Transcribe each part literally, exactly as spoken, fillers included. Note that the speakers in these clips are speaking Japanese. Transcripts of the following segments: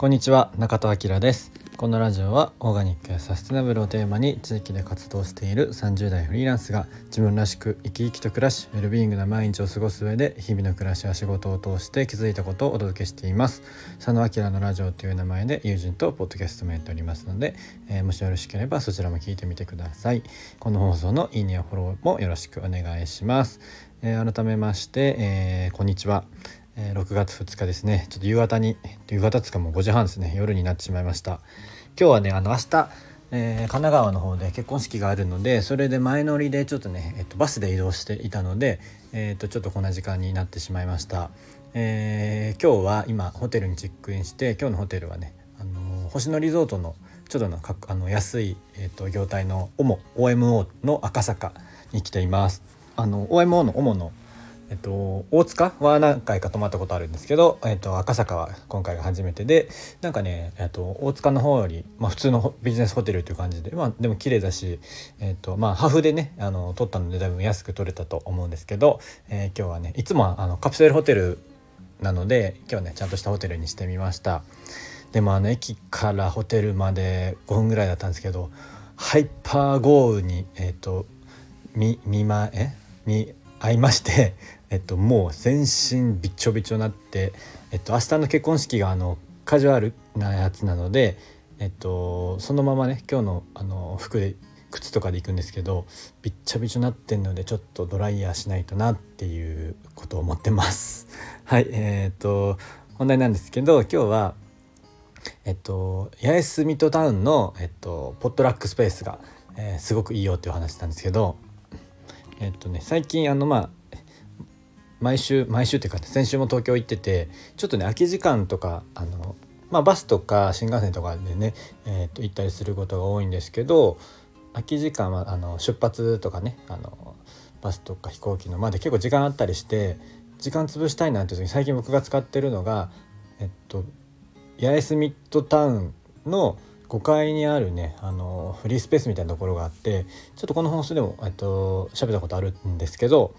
こんにちは、中戸明です。このラジオはオーガニックやサステナブルをテーマに地域で活動しているさんじゅうだいフリーランスが自分らしく生き生きと暮らし、ウェルビーイングな毎日を過ごす上で日々の暮らしや仕事を通して気づいたことをお届けしています。佐野明のラジオという名前で友人とポッドキャストもやっておりますので、えー、もしよろしければそちらも聞いてみてください。この放送のいいねやフォローもよろしくお願いします。えー、改めまして、えー、こんにちは。ろくがつふつかですね。ちょっと夕方に夕方つかもうごじはんですね。夜になってしまいました。今日はね、あの明日、えー、神奈川の方で結婚式があるので、それで前乗りでちょっとね、えっと、バスで移動していたので、えっと、ちょっとこんな時間になってしまいました。えー、今日は今ホテルにチェックインして、今日のホテルはね、あの星野リゾートのちょっとの、かあの安い、えっと、業態の オモ の赤坂に来ています。あの オーエムオー の オモ のえっと、大塚は何回か泊まったことあるんですけど、えっと、赤坂は今回が初めてで、なんかね、えっと、大塚の方より、まあ、普通のビジネスホテルという感じで、まあ、でも綺麗だし、えっとまあ、ハーフでね、あの取ったのでだいぶ安く取れたと思うんですけど、えー、今日はね、いつもはあのカプセルホテルなので、今日はねちゃんとしたホテルにしてみました。でもあの駅からホテルまでごふんぐらいだったんですけど、ハイパー豪雨に、えっと、見舞え見会いまして、えっと、もう全身びっちょびちょになって、えっと、明日の結婚式があのカジュアルなやつなので、えっと、そのままね今日の、あの服で靴とかで行くんですけど、びっちょびちょになってんのでちょっとドライヤーしないとなっていうことを思ってます。はい、えー、っと本題なんですけど、今日は、えっと、八重洲ミッドタウンの、えっと、ポットラックスペースが、えー、すごくいいよっていう話なんですけど、えっとね、最近あの、まあ、毎週毎週っていうか、ね、先週も東京行ってて、ちょっとね空き時間とかあの、まあ、バスとか新幹線とかでね、えー、っと行ったりすることが多いんですけど、空き時間はあの出発とかね、あのバスとか飛行機のまで結構時間あったりして、時間潰したいなんて時に最近僕が使ってるのが、えっと、八重洲ミッドタウンのごかいにあるね、あのフリースペースみたいなところがあって、ちょっとこの放送でも、えっと、喋ったことあるんですけど、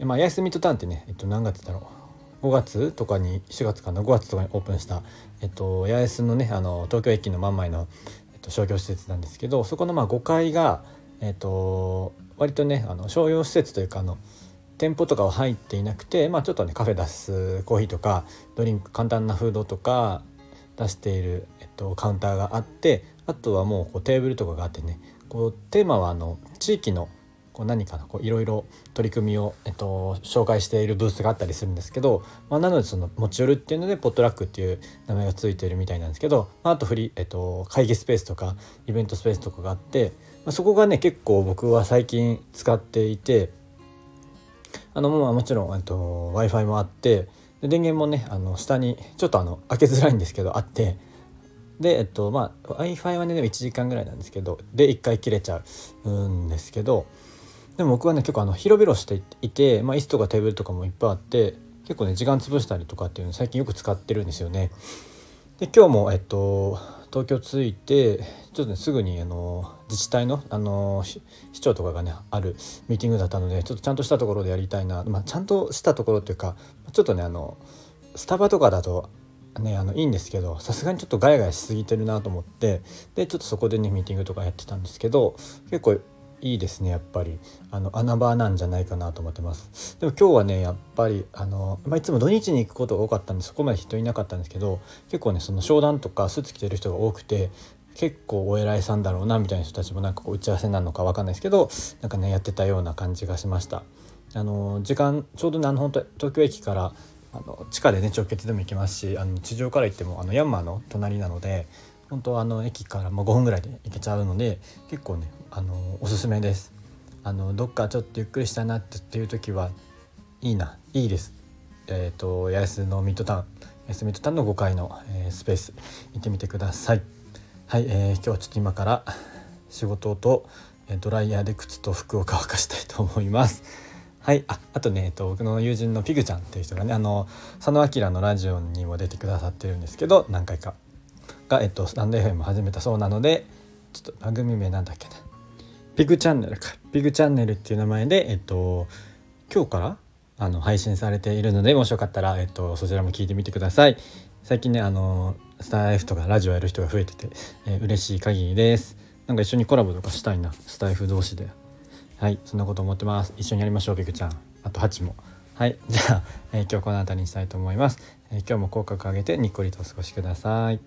まあ、八重洲ミッドタウンってね、えっと、何月だろうごがつとかにしがつかなごがつとかにオープンした、えっと、八重洲のね、あの東京駅の真ん前の、えっと、商業施設なんですけど、そこのまあごかいが、えっと、割とねあの商業施設というか、あの店舗とかは入っていなくて、まあ、ちょっとねカフェ出すコーヒーとかドリンク、簡単なフードとか出しているカウンターがあって、あとはもうこうテーブルとかがあってね、こうテーマはあの地域のこう何かないろいろ取り組みを、えっと、紹介しているブースがあったりするんですけど、まあ、なのでその持ち寄るっていうのでポットラックっていう名前がついているみたいなんですけど、あとフリ、えっと、会議スペースとかイベントスペースとかがあって、まあ、そこがね結構僕は最近使っていて、あのもちろん、えっと、Wi-Fi もあって、で電源もねあの下にちょっとあの開けづらいんですけどあって、で、えっとまあ、Wi-Fi はねでもいちじかんぐらいなんですけど、でいっかい切れちゃうんですけど、でも僕はね結構あの広々していて、まあ、椅子とかテーブルとかもいっぱいあって、結構ね時間潰したりとかっていうの最近よく使ってるんですよね。で今日も、えっと、東京着いてちょっと、ね、すぐにあの自治体の、あの市長とかがねあるミーティングだったので、ちょっとちゃんとしたところでやりたいな、まあ、ちゃんとしたところっていうか、ちょっとねあのスタバとかだとね、あのいいんですけど、さすがにちょっとガヤガヤしすぎてるなと思って、でちょっとそこでねミーティングとかやってたんですけど、結構いいですね。やっぱりあの穴場なんじゃないかなと思ってます。でも今日はねやっぱりあの、まあ、いつも土日に行くことが多かったんでそこまで人いなかったんですけど、結構ねその商談とかスーツ着てる人が多くて、結構お偉いさんだろうなみたいな人たちもなんかこう打ち合わせなのか分かんないですけど、なんかねやってたような感じがしました。あの時間ちょうどねあの本当東京駅からあの地下でね直結でも行けますし、あの地上から行ってもあのヤンマーの隣なので、本当あの駅からもごふんぐらいで行けちゃうので、結構ねあのおすすめです。あのどっかちょっとゆっくりしたいなっていう時はいいないいです。えっと八重洲のミッドタウン、八重洲ミッドタウンのごかいの、えー、スペース行ってみてください。はい、えー、今日はちょっと今から仕事と、えー、ドライヤーで靴と服を乾かしたいと思います。はい、 あ, あとね、えっと、僕の友人のピグちゃんっていう人がねあの佐野明のラジオにも出てくださってるんですけど、何回かが、えっと、スタンド エフエム 始めたそうなので、ちょっと番組名なんだっけな、ピグチャンネルか、ピグチャンネルっていう名前で、えっと、今日からあの配信されているので、もしよかったら、えっと、そちらも聞いてみてください。最近ねあのスタイフとかラジオやる人が増えてて、えー、嬉しい限りです。なんか一緒にコラボとかしたいな、スタイフ同士で。はい、そんなこと思ってます。一緒にやりましょう、ピクちゃん、あとハチも。はい、じゃあ、えー、今日この辺りにしたいと思います。えー、今日も口角上げてにっこりとお過ごしください。